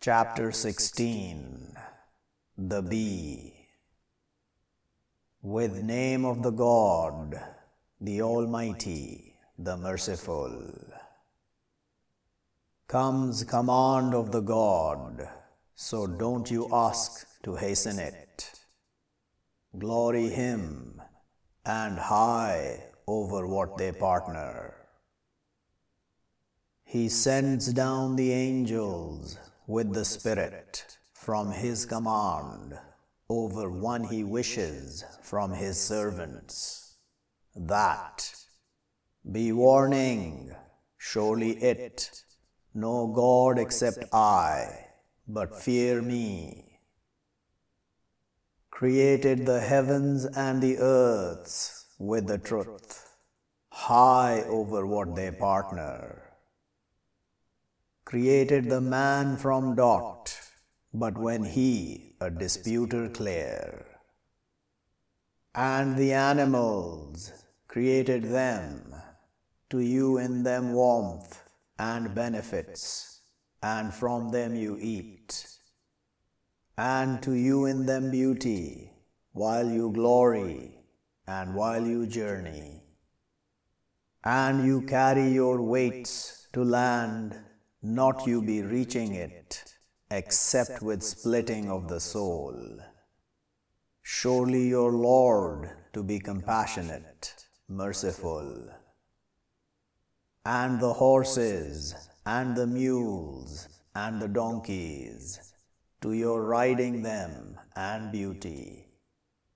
Chapter 16, The Bee. With name of the God, the Almighty, the Merciful. Comes command of the God, so don't you ask to hasten it. Glory Him, and high over what they partner. He sends down the angels with the Spirit from His command over one He wishes from His servants, that, be warning, surely it, no God except I, but fear me. Created the heavens and the earths with the truth, high over what they partner. Created the man from dot, but when he a disputer clear. And the animals, created them, to you in them warmth and benefits, and from them you eat. And to you in them beauty, while you glory, and while you journey. And you carry your weights to land, not you be reaching it, except with splitting of the soul. Surely your Lord to be compassionate, merciful. And the horses, and the mules, and the donkeys, to your riding them, and beauty.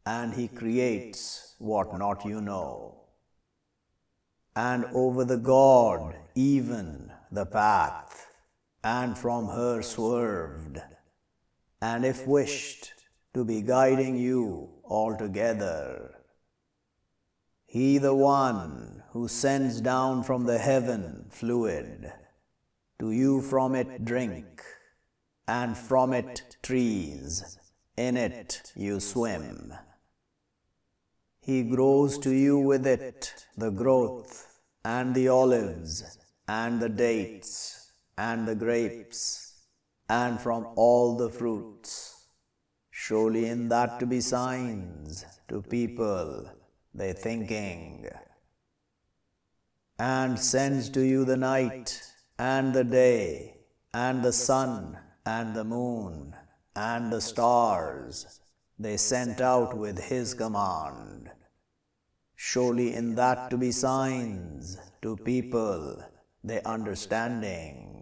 And He creates what not you know. And over the God, even, the path, and from her swerved, and if wished, to be guiding you altogether. He the one who sends down from the heaven fluid, to you from it drink, and from it trees, in it you swim. He grows to you with it the growth, and the olives, and the dates, and the grapes, and from all the fruits. Surely in that to be signs to people, they thinking. And sends to you the night, and the day, and the sun, and the moon, and the stars, they sent out with His command. Surely in that to be signs to people, the understanding.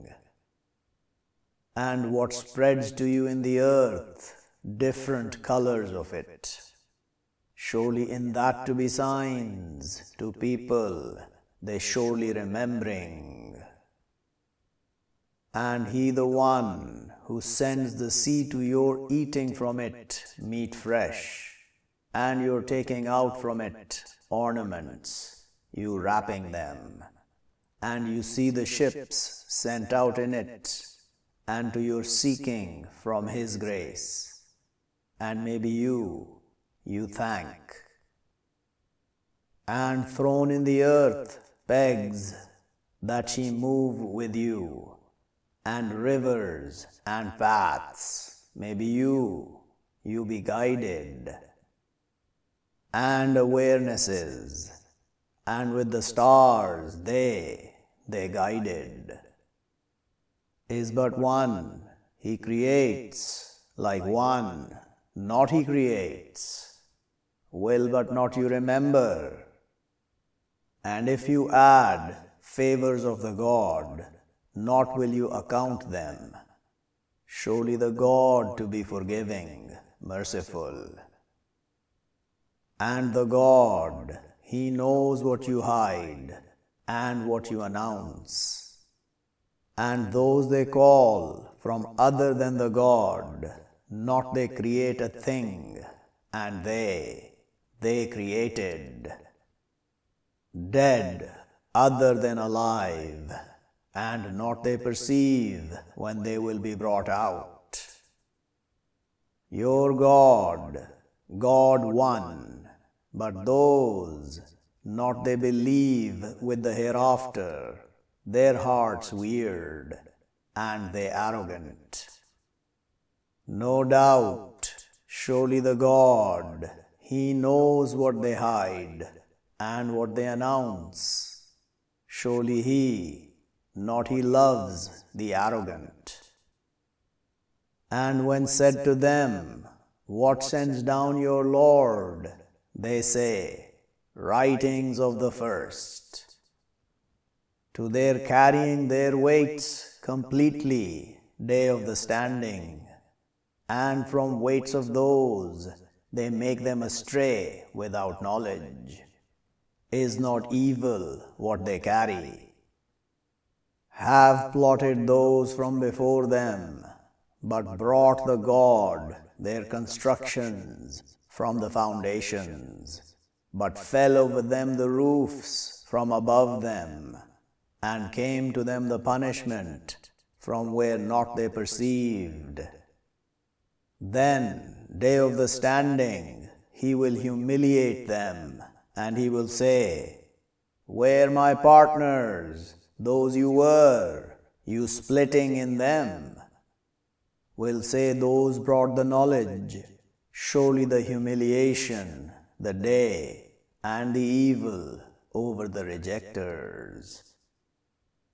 And what spreads to you in the earth, different colors of it. Surely in that to be signs to people, they surely remembering. And He the one who sends the sea to your eating from it meat fresh, and your taking out from it ornaments, you wrapping them. And you see the ships sent out in it, and to your seeking from His grace. And maybe you thank. And thrown in the earth pegs, that she move with you, and rivers and paths, maybe you be guided. And awarenesses, and with the stars they guided. Is but one, He creates, like one, not He creates. Will but not you remember. And if you add favors of the God, not will you account them. Surely the God to be forgiving, merciful. And the God, He knows what you hide, and what you announce. And those they call from other than the God, not they create a thing, and they created. Dead, other than alive, and not they perceive when they will be brought out. Your God, God one, but those, not they believe with the hereafter, their hearts weird, and they arrogant, No doubt, surely the God, He knows what they hide and what they announce. Surely He, not He loves the arrogant. And when said to them, What sends down your Lord? They say, Writings of the first. To their carrying their weights completely, day of the standing, and from weights of those they make them astray without knowledge. Is not evil what they carry? Have plotted those from before them, but brought the God their constructions from the foundations, but fell over them the roofs from above them, and came to them the punishment from where not they perceived. Then, day of the standing, He will humiliate them, and He will say, Where my partners, those you were, you splitting in them? Will say those brought the knowledge, surely the humiliation, the day, and the evil over the rejectors.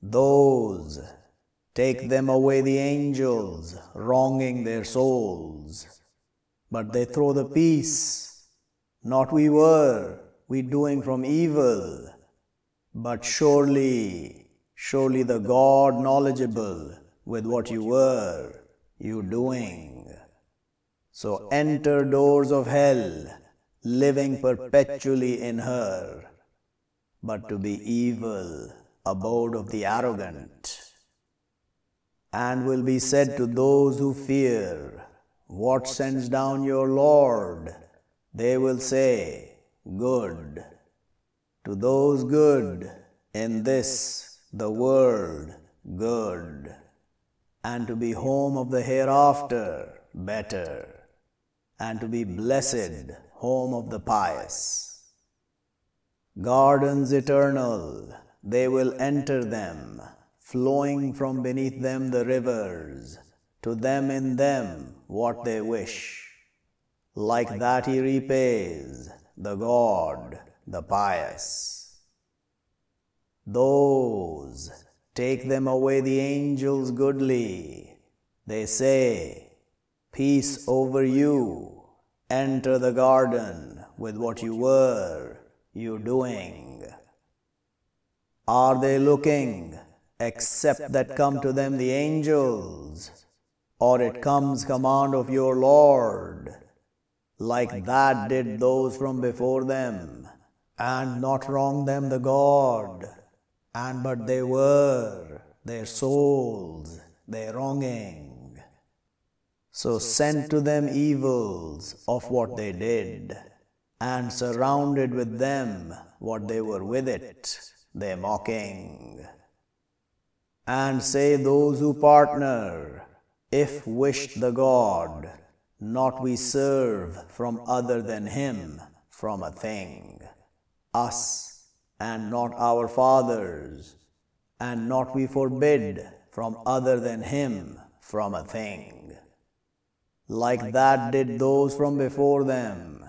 Those, take them away the angels, wronging their souls. But they throw the peace, not we were, we doing from evil. But surely, surely the God knowledgeable with what you were, you doing. So enter doors of hell, living perpetually in her, but to be evil, abode of the arrogant. And will be said to those who fear, What sends down your Lord? They will say, Good. To those good, in this, the world, good. And to be home of the hereafter, better. And to be blessed, home of the pious. Gardens eternal, they will enter them, flowing from beneath them the rivers, to them in them what they wish. Like that He repays, the God, the pious. Those, take them away the angels goodly. They say, Peace over you. Enter the garden with what you were, you doing. Are they looking, except that come to them the angels, or it comes command of your Lord, like that did those from before them, and not wrong them the God, and but they were, their souls, their wronging. So sent to them evils of what they did, and surrounded with them what they were with it, their mocking. And say those who partner, If wished the God, not we serve from other than Him, from a thing, us, and not our fathers, and not we forbid from other than Him, from a thing. Like that did those from before them,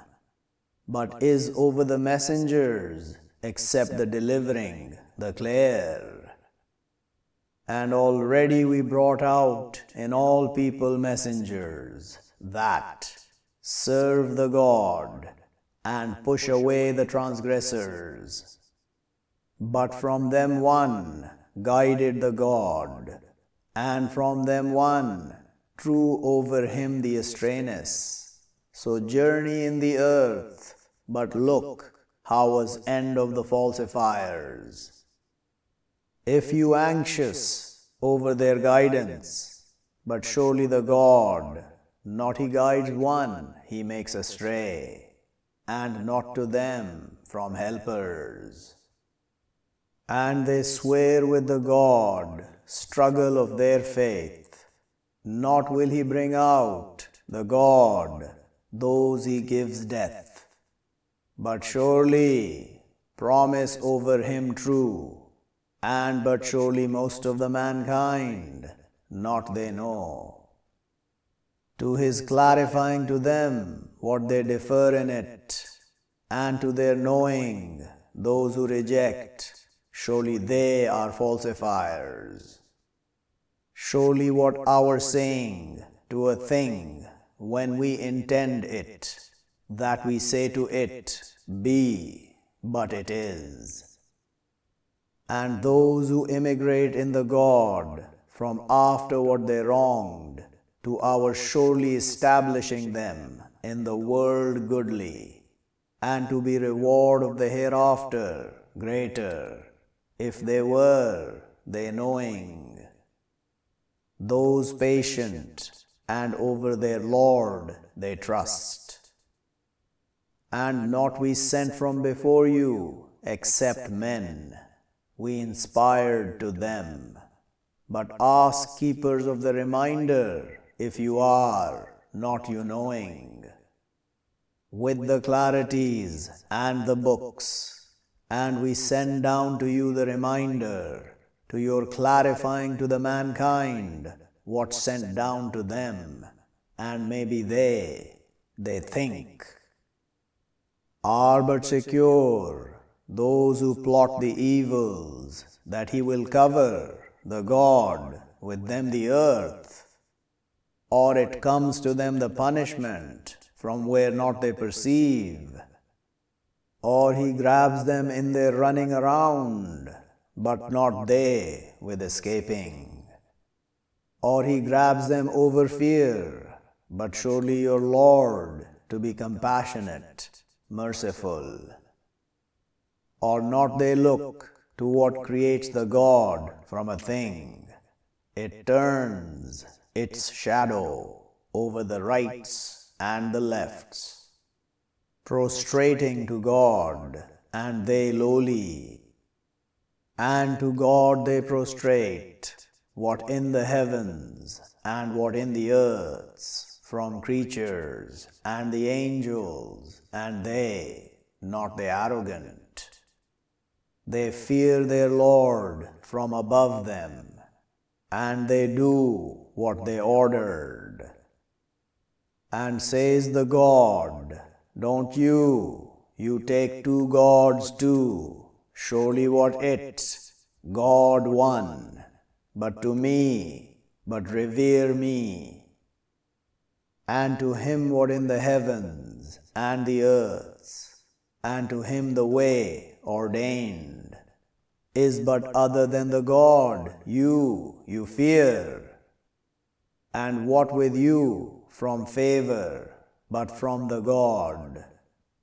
but is over the messengers, except the delivering, the clear. And already we brought out in all people messengers that serve the God and push away the transgressors. But from them one guided the God, and from them one drew over him the estrayness. So journey in the earth, but look how was end of the falsifiers. If you anxious over their guidance, but surely the God, not He guides one, He makes astray, and not to them from helpers. And they swear with the God, struggle of their faith, not will He bring out the God, those He gives death, but surely promise over Him true. And but surely most of the mankind, not they know. to his clarifying to them what they differ in it, and to their knowing those who reject, surely they are falsifiers. Surely what our saying to a thing when we intend it, that we say to it, be, but it is. And those who immigrate in the God from after what they wronged, to our surely establishing them in the world goodly, and to be reward of the hereafter greater, if they were they knowing. Those patient, and over their Lord they trust. And not we sent from before you, except men, we inspired to them. But ask keepers of the reminder, if you are not you knowing, with the clarities and the books, and we send down to you the reminder, to your clarifying to the mankind what sent down to them, and maybe they think, are but secure those who plot the evils, that he will cover, the God, with them the earth, or it comes to them the punishment from where not they perceive, or he grabs them in their running around, but not they with escaping, or he grabs them over fear, but surely your Lord to be compassionate, merciful. Or not they look to what creates the God from a thing, it turns its shadow over the rights and the lefts, prostrating to God, and they lowly. And to God they prostrate, what in the heavens and what in the earths, from creatures and the angels, and they, not the arrogant. They fear their Lord from above them, and they do what they ordered. And says the God, don't you take two gods too, surely what it, God one, but to me, but revere me. And to him what in the heavens and the earths, and to him the way ordained, is but other than the God you fear. And what with you from favor, but from the God,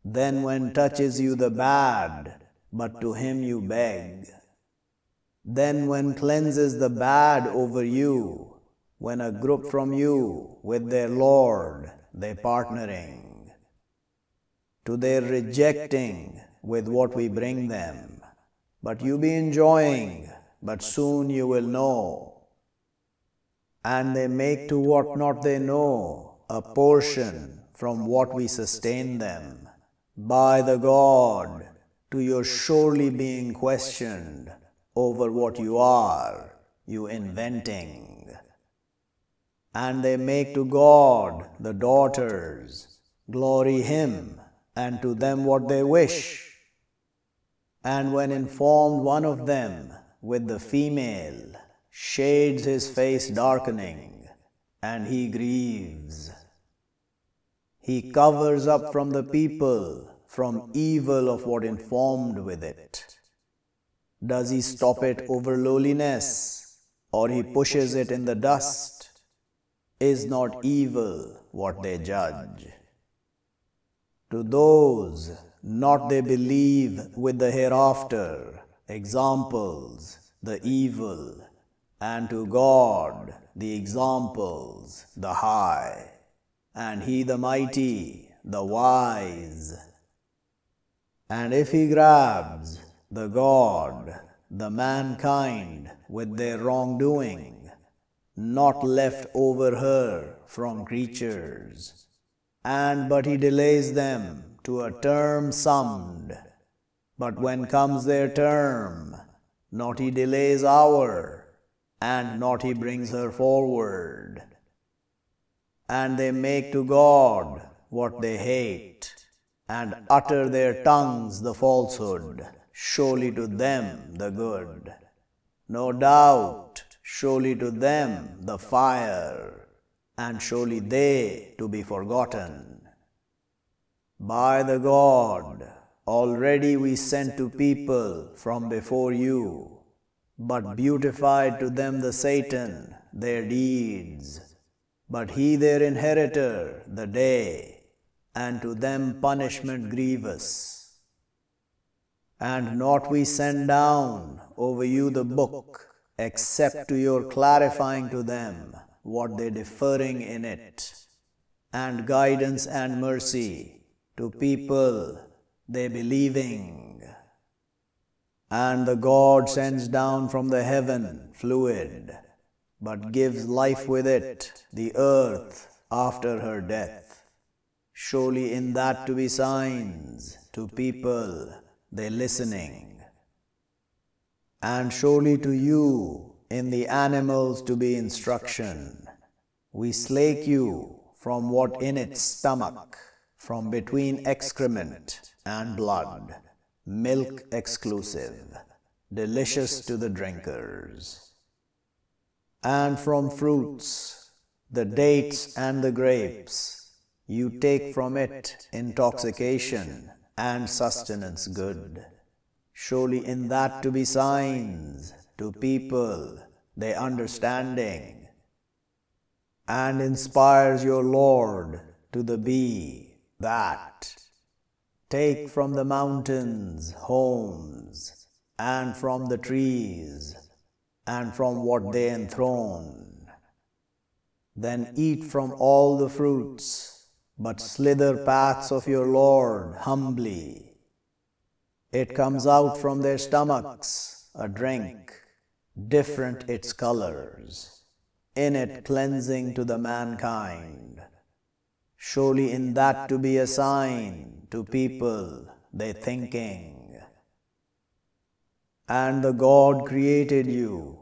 then when touches you the bad, but to him you beg. Then when cleanses the bad over you, when a group from you with their Lord, they partnering, to their rejecting with what we bring them, but you be enjoying, but soon you will know. And they make to what not they know a portion from what we sustain them, by the God, to your surely being questioned over what you are, you inventing. And they make to God the daughters, glory him, and to them what they wish. And when informed one of them with the female, shades his face darkening, and he grieves. He covers up from the people from evil of what informed with it. Does he stop it over lowliness, or he pushes it in the dust? Is not evil what they judge? To those not they believe with the hereafter, examples, the evil, and to God, the examples, the high, and he the mighty, the wise. And if he grabs the God, the mankind with their wrongdoing, not left over her from creatures, and but he delays them to a term summed, but when comes their term, not he delays our, and not he brings her forward. and they make to God what they hate, and utter their tongues the falsehood, surely to them the good. No doubt, surely to them the fire, and surely they to be forgotten. By the God, already we sent to people from before you, but beautified to them the Satan, their deeds, but he their inheritor, the day, and to them punishment grievous. And not we send down over you the book, except to your clarifying to them what they differing in it, and guidance and mercy to people they believing. And the God sends down from the heaven fluid, but gives life with it, the earth after her death. Surely in that to be signs to people they listening. And surely to you in the animals to be instruction. We slake you from what in its stomach, from between excrement and blood, milk exclusive, delicious to the drinkers. And from fruits, the dates and the grapes, you take from it intoxication and sustenance good. Surely in that to be signs to people they understanding. And inspires your Lord to the bee, that take from the mountains homes, and from the trees, and from what they enthrone. Then eat from all the fruits, but slither paths of your Lord humbly. It comes out from their stomachs a drink, different its colors, in it cleansing to the mankind. Surely in that to be a sign to people they thinking. And the God created you,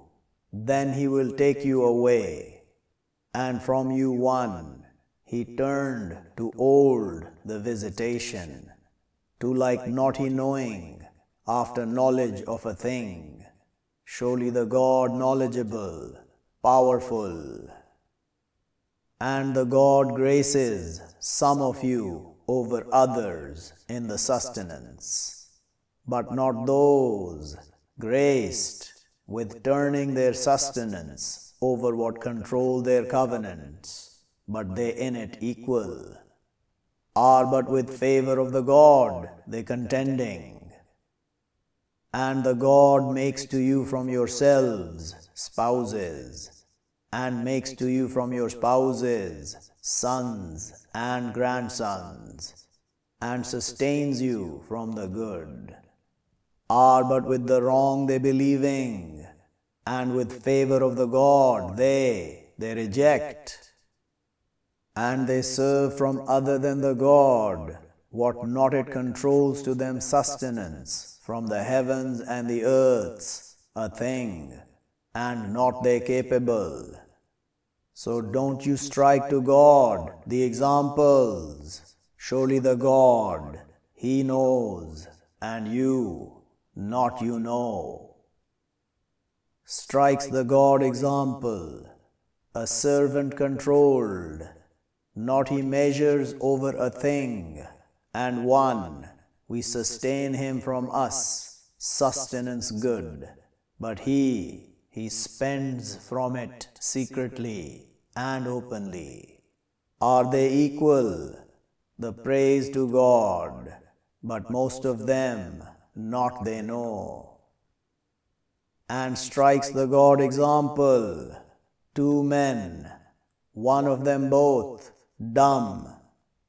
then he will take you away, and from you one he turned to old the visitation, to like naughty knowing after knowledge of a thing. Surely the God knowledgeable, powerful. And the God graces some of you over others in the sustenance, but not those graced with turning their sustenance over what control their covenants, but they in it equal, are but with favor of the God they contending. And the God makes to you from yourselves spouses, and makes to you from your spouses sons and grandsons, and sustains you from the good, are but with the wrong they believing, and with favor of the God they reject, and they serve from other than the God what not it controls to them sustenance from the heavens and the earths a thing, and not they capable. So don't you strike to God the examples. Surely the God, he knows, and you, not you know. Strikes the God example, a servant controlled, not he measures over a thing, and one, we sustain him from us, sustenance good, but he spends from it secretly and openly. Are they equal? The praise to God, but most of them not they know. And strikes the God example, two men, one of them both dumb,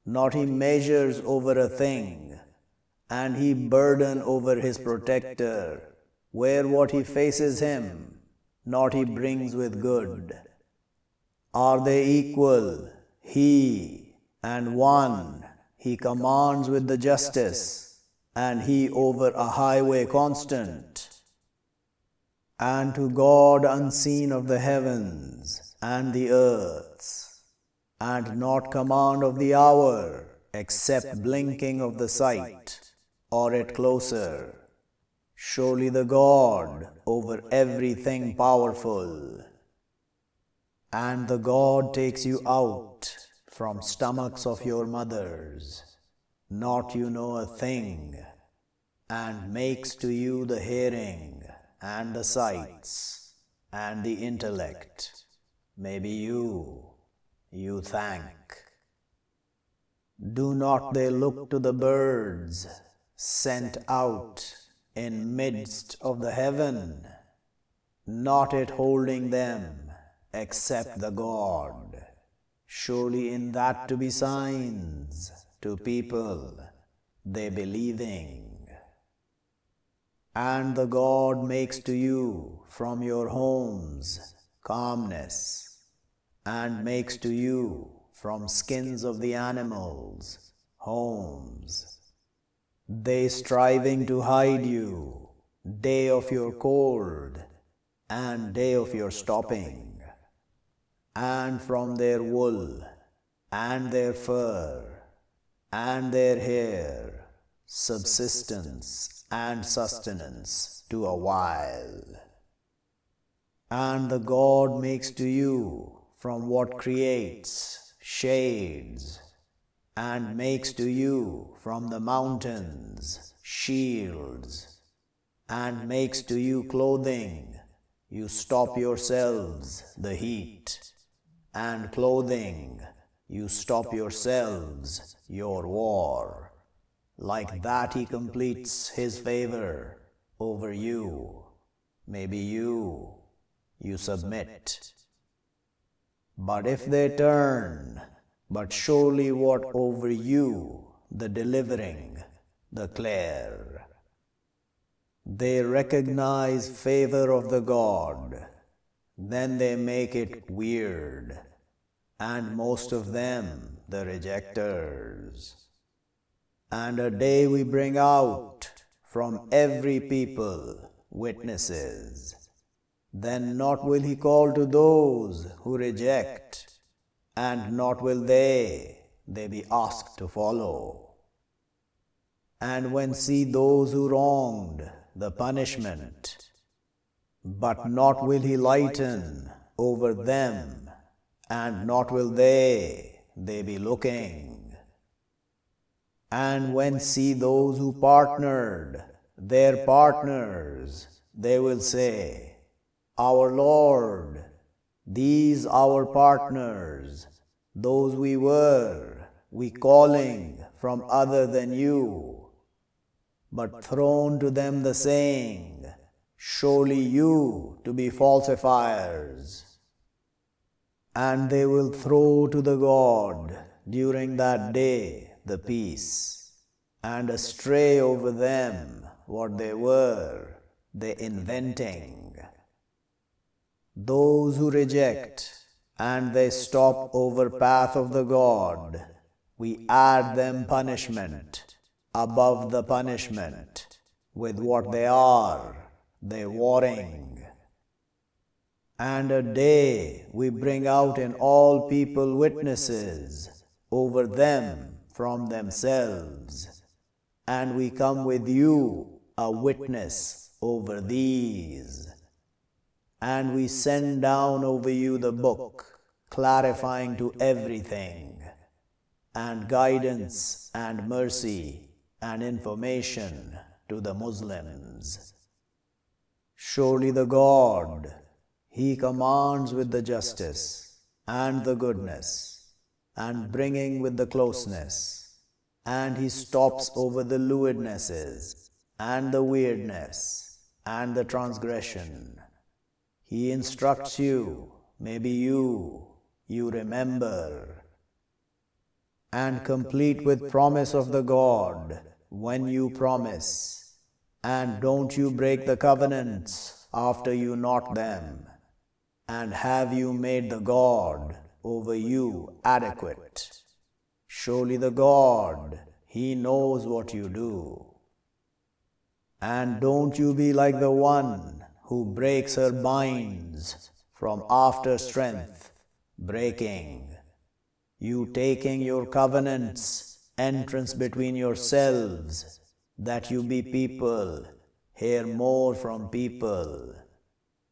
not he measures over a thing, and he burden over his protector, where what he faces him, not he brings with good. Are they equal? He, and one, he commands with the justice, and he over a highway constant. And to God unseen of the heavens and the earths, and not command of the hour, except blinking of the sight, or at closer. Surely the God over everything powerful. And the God takes you out from stomachs of your mothers, not you know a thing, and makes to you the hearing, and the sights, and the intellect. Maybe you thank. Do not they look to the birds sent out in midst of the heaven, not it holding them, except the God. Surely in that to be signs to people, they believing. And the God makes to you from your homes calmness, and makes to you from skins of the animals homes. They striving to hide you, day of your cold, and day of your stopping, and from their wool, and their fur, and their hair, subsistence and sustenance to a while. And the God makes to you from what creates shades, and makes to you from the mountains shields, and makes to you clothing. You stop yourselves the heat, and clothing. You stop yourselves your war. Like that he completes his favor over you. Maybe you submit. But if they turn, but surely what over you, the delivering, the clear. They recognize favor of the God, then they make it weird, and most of them the rejectors. And a day we bring out from every people witnesses, then not will he call to those who reject, and not will they be asked to follow. And when see those who wronged, the punishment, but not will he lighten over them, and not will they be looking. And when see those who partnered, their partners, they will say, Our Lord, these our partners, those we calling from other than you, but thrown to them the saying, Surely you to be falsifiers. And they will throw to the God during that day the peace, and astray over them what they inventing. Those who reject, and they stop over path of the God, we add them punishment, above the punishment, with what they warring. And a day we bring out in all people witnesses, over them from themselves, and we come with you a witness over these. And we send down over you the book, clarifying to everything, and guidance, and mercy, and information to the Muslims. Surely the God, He commands with the justice, and the goodness, and bringing with the closeness, and He stops over the lewdnesses, and the weirdness, and the transgression. He instructs you, maybe you remember, and complete with promise of the God when you promise, and don't you break the covenants after you not them, and have you made the God over you adequate. Surely the God, He knows what you do, and don't you be like the one who breaks her binds from after strength breaking. you taking your covenants, entrance between yourselves, that you be people, hear more from people.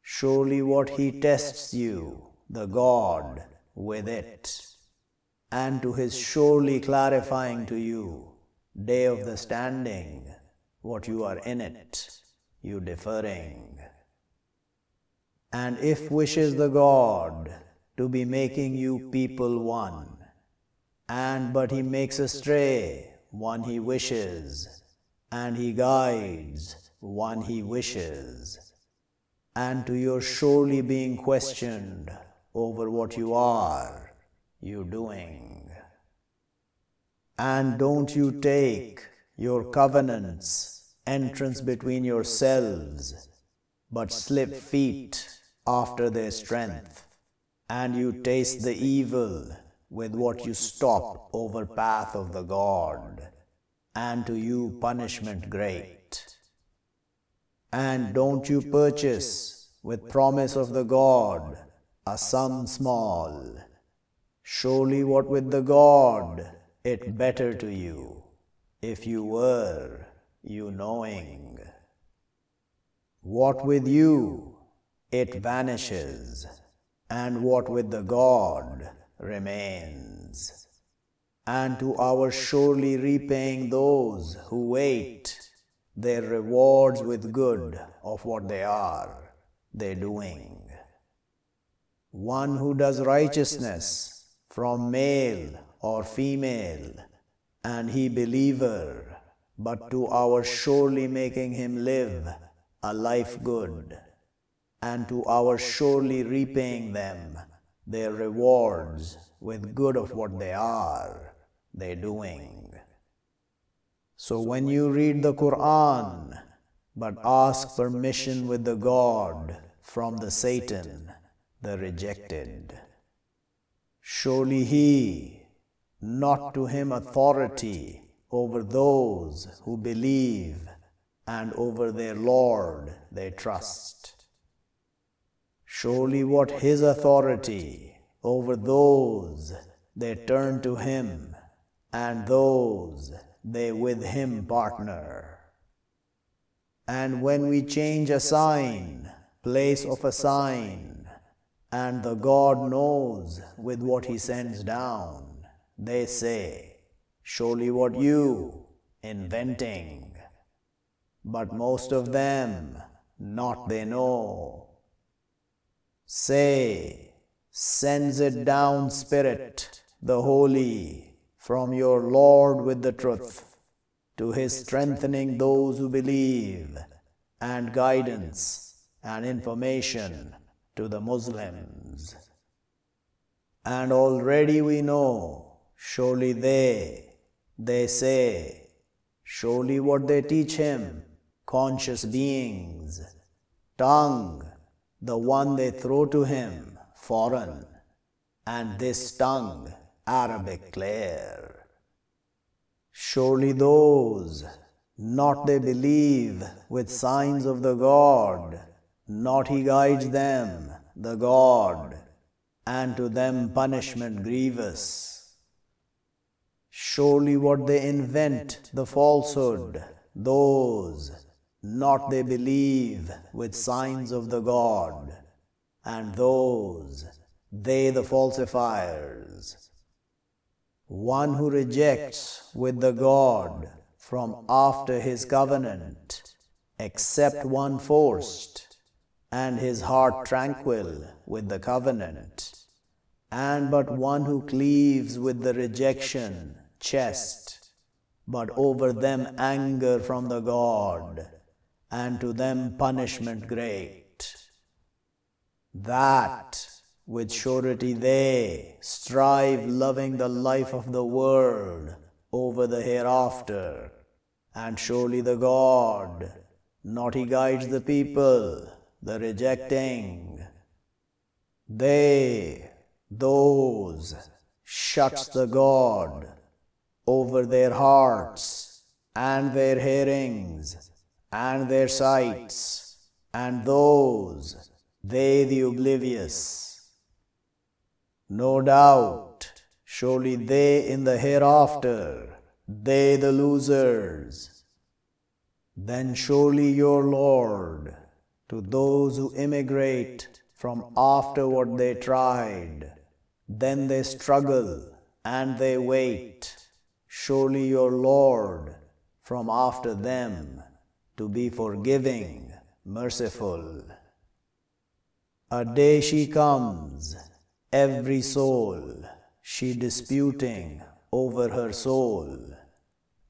Surely what he tests you, the God, with it, and to his surely clarifying to you, day of the standing, what you are in it, you differing. And if wishes the God to be making you people one, and but he makes astray one he wishes, and he guides one he wishes, and to your surely being questioned over what you are, you doing. And don't you take your covenants, entrance between yourselves, but slip feet after their strength, and you taste the evil with what you stop over path of the God, and to you punishment great. And don't you purchase with promise of the God a sum small, surely what with the God it better to you, if you were, you knowing. What with you, it vanishes, and what with the God remains. And to our surely repaying those who wait, their rewards with good of what they are, they doing. One who does righteousness from male or female, and he believer, but to our surely making him live a life good, and to our surely repaying them their rewards with good of what they are, they doing. So when you read the Quran, but ask permission with the God from the Satan, the rejected. Surely he, not to him authority over those who believe, and over their Lord they trust. Surely what his authority over those they turn to him, and those they with him partner. And when we change a sign, place of a sign, and the God knows with what he sends down, they say, surely what you inventing. But most of them not they know. Say, sends it down Spirit, the Holy, from your Lord with the truth, to his strengthening those who believe, and guidance and information to the Muslims. And already we know, surely they say, surely what they teach him, conscious beings, tongue, the one they throw to him, foreign, and this tongue, Arabic clear. Surely those, not they believe with signs of the God, not he guides them, the God, and to them punishment grievous. Surely what they invent, the falsehood, those, not they believe with signs of the God, and those, they the falsifiers. One who rejects with the God from after his covenant, except one forced, and his heart tranquil with the covenant, and but one who cleaves with the rejection, chest, but over them anger from the God, and to them punishment great. That, with surety they strive loving the life of the world over the hereafter, and surely the God, not he guides the people, the rejecting. They, those, shuts the God over their hearts, and their hearings, and their sights, and those, they the oblivious. No doubt, Surely they in the hereafter, they the losers. Then surely your Lord, to those who emigrate from after what they tried, then they struggle and they wait. Surely your Lord, from after them, to be forgiving, merciful. A day she comes, every soul, she disputing over her soul,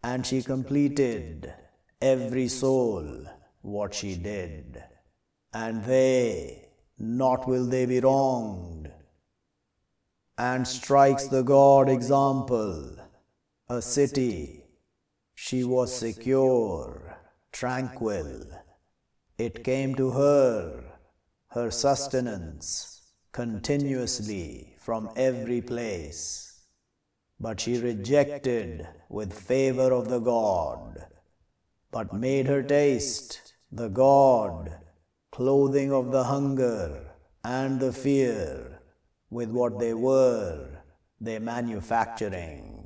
and she completed every soul what she did, and they, not will they be wronged, and strikes the God example, a city, she was secure, tranquil, it came to her, her sustenance continuously from every place, but she rejected with favor of the God, but made her taste the God, clothing of the hunger and the fear, with what they were, they manufacturing.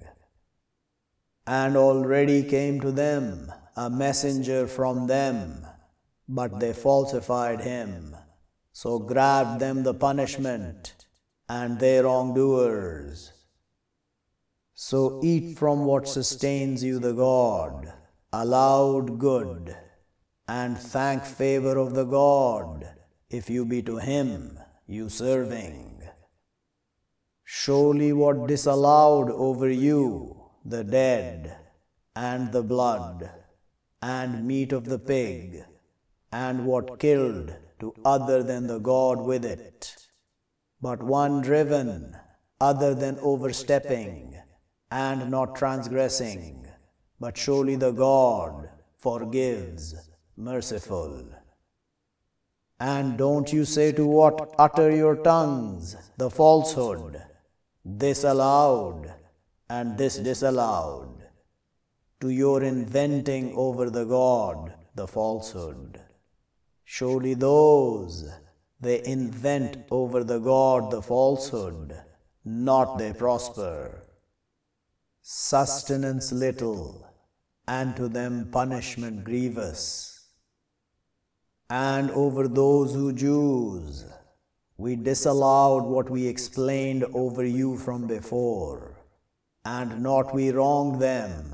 And already came to them a messenger from them, but they falsified him. So grabbed them the punishment and their wrongdoers. So eat from what sustains you the God, allowed good, and thank favor of the God, if you be to him you serving. Surely what disallowed over you, the dead, and the blood, and meat of the pig, and what killed, to other than the God with it, but one driven, other than overstepping, and not transgressing, but surely the God forgives, merciful. And don't you say to what utter your tongues the falsehood, this allowed and this disallowed, to your inventing over the God the falsehood. Surely those, they invent over the God the falsehood, not they prosper. Sustenance little, and to them punishment grievous. And over those who Jews, we disallowed what we explained over you from before, and not we wronged them,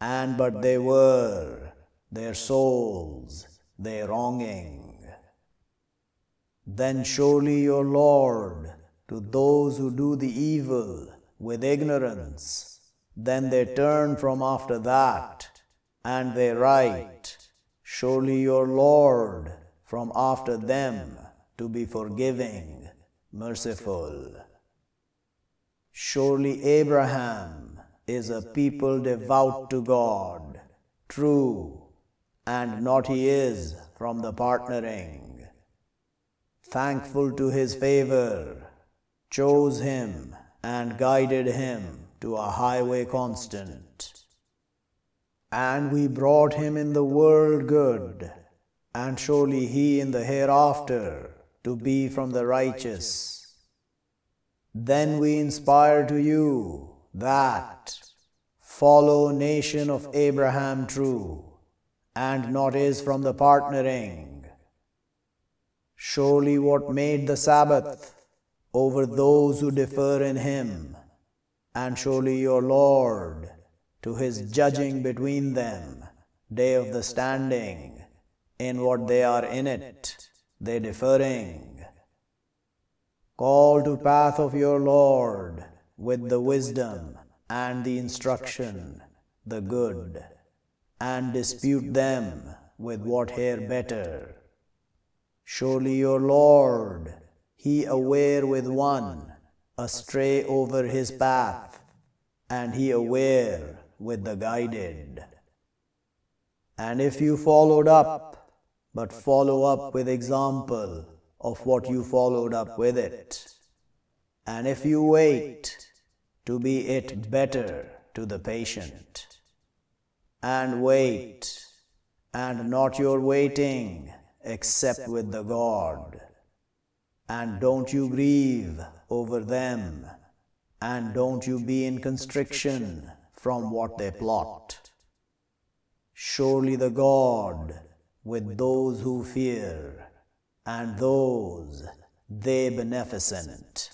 and but they were, their souls, they wronging. Then surely your Lord, to those who do the evil with ignorance, then they turn from after that, and they right, surely your Lord, from after them, to be forgiving, merciful. Surely Abraham is a people devout to God, true, and not he is from the partnering. Thankful to his favor, chose him and guided him to a highway constant. And we brought him in the world good, and surely he in the hereafter to be from the righteous. Then we inspire to you that, follow nation of Abraham true, and not is from the partnering. Surely what made the Sabbath over those who differ in him, and surely your Lord, to his judging between them, day of the standing, in what they are in it, they differing. Call to path of your Lord with the wisdom and the instruction, the good, and dispute them with what here better. Surely your Lord, he aware with one, astray over his path, and he aware with the guided. And if you followed up, but follow up with example of what you followed up with it, and if you wait, to be it better to the patient. And wait, and not your waiting, except with the God. And don't you grieve over them, and don't you be in constriction from what they plot. Surely the God with those who fear and those they beneficent.